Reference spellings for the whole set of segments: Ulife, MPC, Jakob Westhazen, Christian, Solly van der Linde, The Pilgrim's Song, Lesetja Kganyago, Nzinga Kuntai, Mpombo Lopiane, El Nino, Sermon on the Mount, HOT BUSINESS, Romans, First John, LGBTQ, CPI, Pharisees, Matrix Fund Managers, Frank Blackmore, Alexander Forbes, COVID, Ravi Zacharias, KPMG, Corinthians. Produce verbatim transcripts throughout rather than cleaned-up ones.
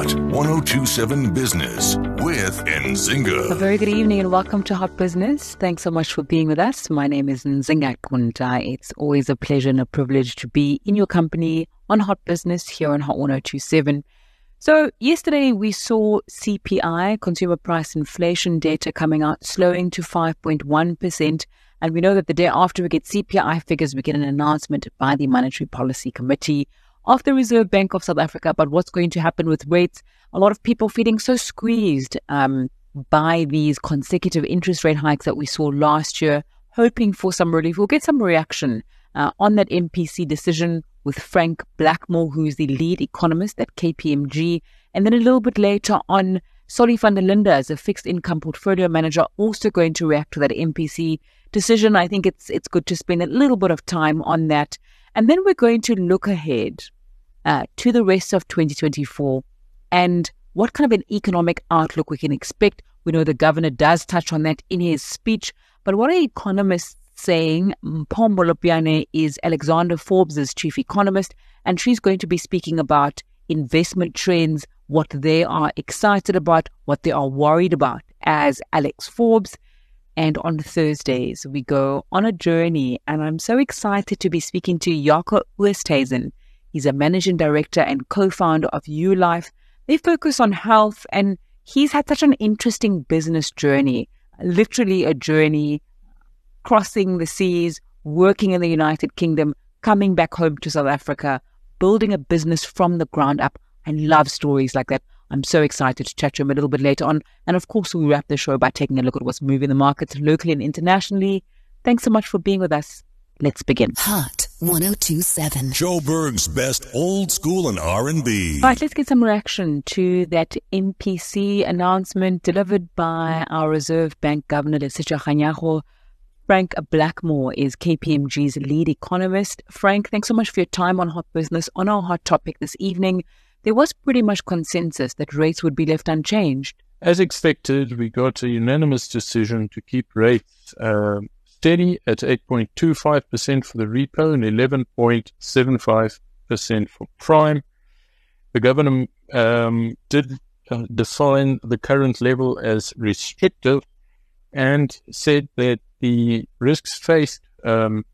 Hot ten twenty-seven Business with Nzinga. A very good evening and welcome to Hot Business. Thanks so much for being with us. My name is Nzinga Kuntai. It's always a pleasure and a privilege to be in your company on Hot Business here on Hot ten twenty-seven. So yesterday we saw C P I, Consumer Price Inflation data, coming out, slowing to five point one percent. And we know that the day after we get C P I figures, we get an announcement by the Monetary Policy Committee of the Reserve Bank of South Africa about what's going to happen with rates. A lot of people feeling so squeezed um, by these consecutive interest rate hikes that we saw last year, hoping for some relief. We'll get some reaction uh, on that M P C decision with Frank Blackmore, who is the lead economist at K P M G. And then a little bit later on, Solly van der Linde, as a fixed income portfolio manager, also going to react to that M P C decision. I think it's it's good to spend a little bit of time on that. And then we're going to look ahead uh, to the rest of twenty twenty-four and what kind of an economic outlook we can expect. We know the governor does touch on that in his speech, but what are economists saying? Mpombo Lopiane is Alexander Forbes' chief economist, and she's going to be speaking about investment trends, what they are excited about, what they are worried about as Alex Forbes. And on Thursdays, we go on a journey, and I'm so excited to be speaking to Jakob Westhazen. He's a managing director and co-founder of Ulife. They focus on health, and he's had such an interesting business journey, literally a journey crossing the seas, working in the United Kingdom, coming back home to South Africa, building a business from the ground up. I love stories like that. I'm so excited to chat to him a little bit later on. And of course, we'll wrap the show by taking a look at what's moving the markets locally and internationally. Thanks so much for being with us. Let's begin. Hot ten twenty-seven. Joburg's best old school and R and B. All right, let's get some reaction to that M P C announcement delivered by our Reserve Bank Governor, Lesetja Kganyago. Frank Blackmore is K P M G's lead economist. Frank, thanks so much for your time on Hot Business. On our hot topic this evening, there was pretty much consensus that rates would be left unchanged. As expected, we got a unanimous decision to keep rates uh, steady at eight point two five percent for the repo and eleven point seven five percent for prime. The governor um, did uh, define the current level as restrictive and said that the risks faced um,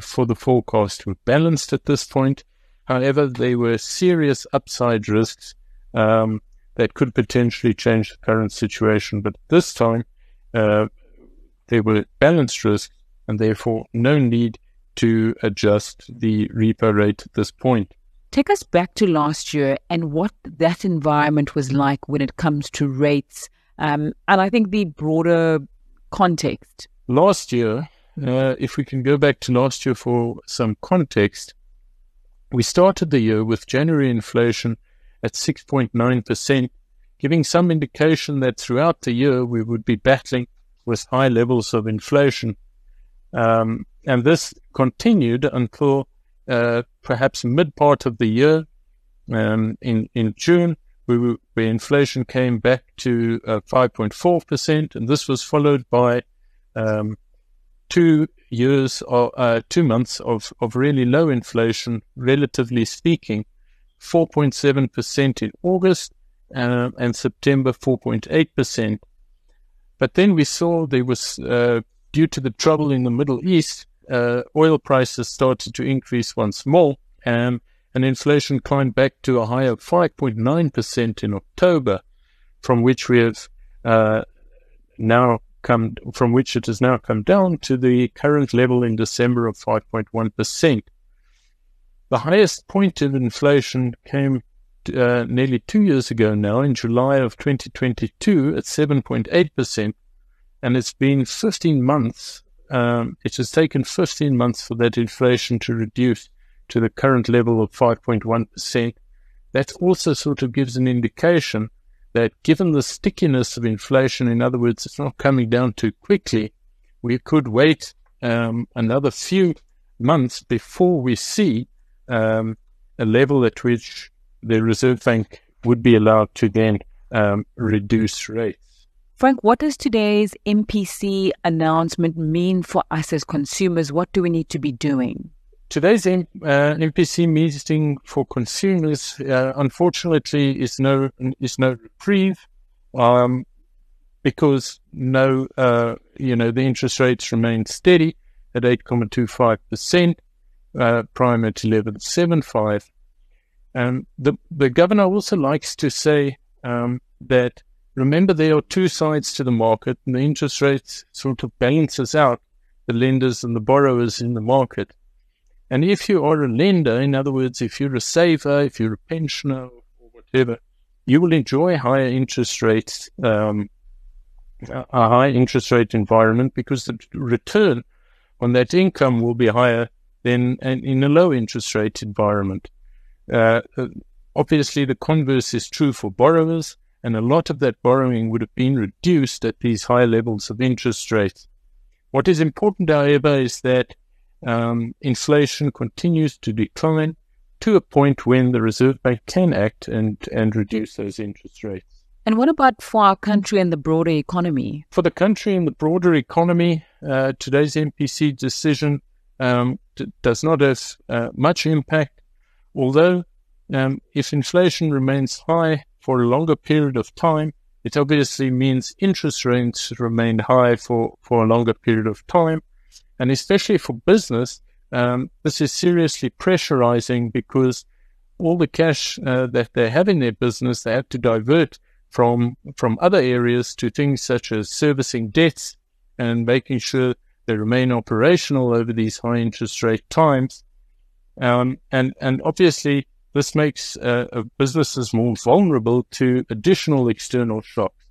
for the forecast were balanced at this point. However, there were serious upside risks um, that could potentially change the current situation. But this time, uh, there were balanced risks and therefore no need to adjust the repo rate at this point. Take us back to last year and what that environment was like when it comes to rates um, and I think the broader context. Last year, uh, if we can go back to last year for some context, we started the year with January inflation at six point nine percent, giving some indication that throughout the year we would be battling with high levels of inflation. Um, and this continued until uh, perhaps mid-part of the year. Um, in, in June, we were, where inflation came back to uh, five point four percent, and this was followed by um, two years or uh, two months of, of really low inflation, relatively speaking, four point seven percent in August uh, and September, four point eight percent. But then we saw there was, uh, due to the trouble in the Middle East, uh, oil prices started to increase once more um, and inflation climbed back to a high of five point nine percent in October, from which we have uh, now Come, from which it has now come down to the current level in December of five point one percent. The highest point of inflation came uh, nearly two years ago now, in July of twenty twenty-two, at seven point eight percent, and it's been fifteen months. Um, it has taken fifteen months for that inflation to reduce to the current level of five point one percent. That also sort of gives an indication that given the stickiness of inflation, in other words, it's not coming down too quickly, we could wait um, another few months before we see um, a level at which the Reserve Bank would be allowed to then um, reduce rates. Frank, what does today's M P C announcement mean for us as consumers? What do we need to be doing? Today's M- uh, M P C meeting for consumers, uh, unfortunately, is no is no reprieve, um, because no, uh, you know, the interest rates remain steady at eight point two five percent, uh, prime at eleven point seven five. Um, the the governor also likes to say um, that remember there are two sides to the market, and the interest rates sort of balances out the lenders and the borrowers in the market. And if you are a lender, in other words, if you're a saver, if you're a pensioner or whatever, you will enjoy higher interest rates, um, a high interest rate environment, because the return on that income will be higher than in a low interest rate environment. Uh, obviously, the converse is true for borrowers, and a lot of that borrowing would have been reduced at these high levels of interest rates. What is important, however, is that Um, inflation continues to decline to a point when the Reserve Bank can act and, and reduce those interest rates. And what about for our country and the broader economy? For the country and the broader economy, uh, today's M P C decision um, d- does not have uh, much impact, although um, if inflation remains high for a longer period of time, it obviously means interest rates remain high for, for a longer period of time. And especially for business, um, this is seriously pressurizing, because all the cash uh, that they have in their business, they have to divert from from other areas to things such as servicing debts and making sure they remain operational over these high interest rate times. Um, and, and obviously, this makes uh, businesses more vulnerable to additional external shocks.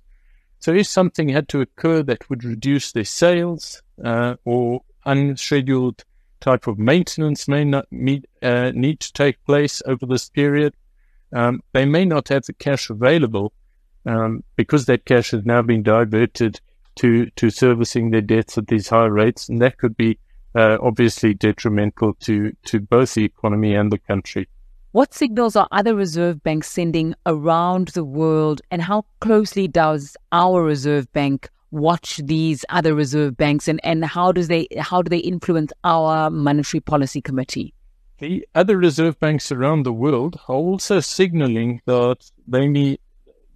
So if something had to occur that would reduce their sales, Uh, or unscheduled type of maintenance may not meet, uh, need to take place over this period, um, they may not have the cash available um, because that cash has now been diverted to, to servicing their debts at these high rates, and that could be uh, obviously detrimental to, to both the economy and the country. What signals are other Reserve Banks sending around the world, and how closely does our Reserve Bank watch these other Reserve Banks, and, and how does they how do they influence our Monetary Policy Committee? The other Reserve Banks around the world are also signaling that they need,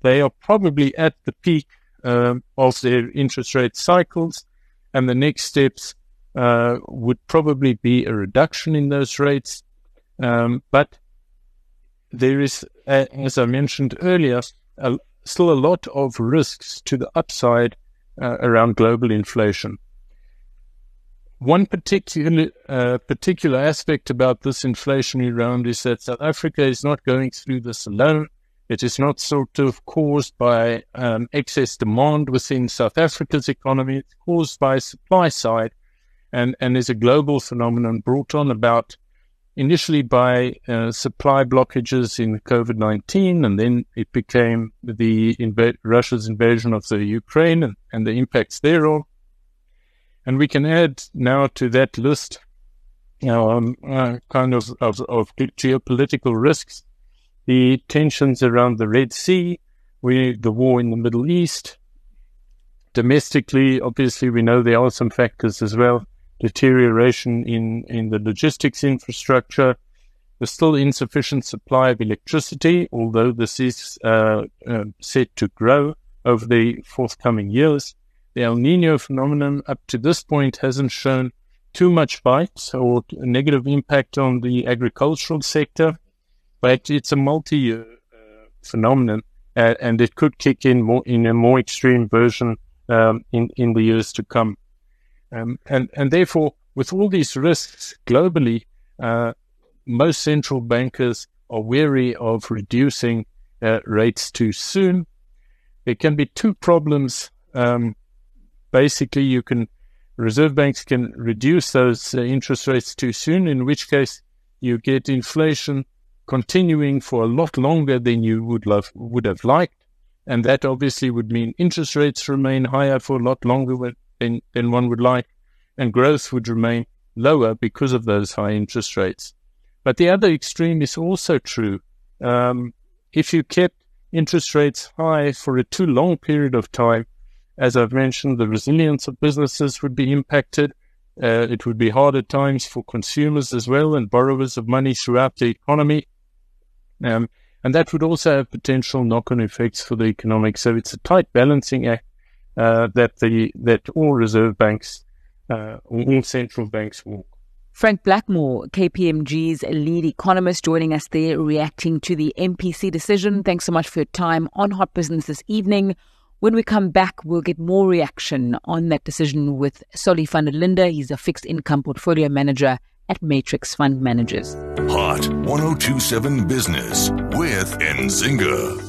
they are probably at the peak um, of their interest rate cycles, and the next steps uh, would probably be a reduction in those rates. Um, but there is, uh, as I mentioned earlier, uh, still a lot of risks to the upside Uh, around global inflation. One particular uh, particular aspect about this inflationary round is that South Africa is not going through this alone. It is not sort of caused by um, excess demand within South Africa's economy. It's caused by supply side, and, and is a global phenomenon brought on about initially by uh, supply blockages in COVID nineteen, and then it became the inv- Russia's invasion of the Ukraine and, and the impacts thereof. And we can add now to that list, you know, um, uh, kind of, of, of geopolitical risks, the tensions around the Red Sea, we, the war in the Middle East. Domestically, obviously, we know there are some factors as well. Deterioration in, in the logistics infrastructure. There's still insufficient supply of electricity, although this is uh, uh, set to grow over the forthcoming years. The El Nino phenomenon up to this point hasn't shown too much bites or a negative impact on the agricultural sector, but it's a multi-year uh, phenomenon, uh, and it could kick in more in a more extreme version um, in, in the years to come. Um, and, and therefore, with all these risks globally, uh, most central bankers are wary of reducing uh, rates too soon. There can be two problems. Um, basically, you can reserve banks can reduce those uh, interest rates too soon, in which case you get inflation continuing for a lot longer than you would love, would have liked, and that obviously would mean interest rates remain higher for a lot longer when, Than, than one would like, and growth would remain lower because of those high interest rates. But the other extreme is also true. Um, if you kept interest rates high for a too long period of time, as I've mentioned, the resilience of businesses would be impacted, Uh, it would be harder times for consumers as well and borrowers of money throughout the economy. Um, and that would also have potential knock-on effects for the economic. So it's a tight balancing act uh, that the that all reserve banks, uh, all central banks walk. Frank Blackmore, K P M G's lead economist, joining us there, reacting to the M P C decision. Thanks so much for your time on Hot Business this evening. When we come back, we'll get more reaction on that decision with Solly van der Linde. He's a fixed income portfolio manager at Matrix Fund Managers. Hot one oh two seven Business with Nzinga.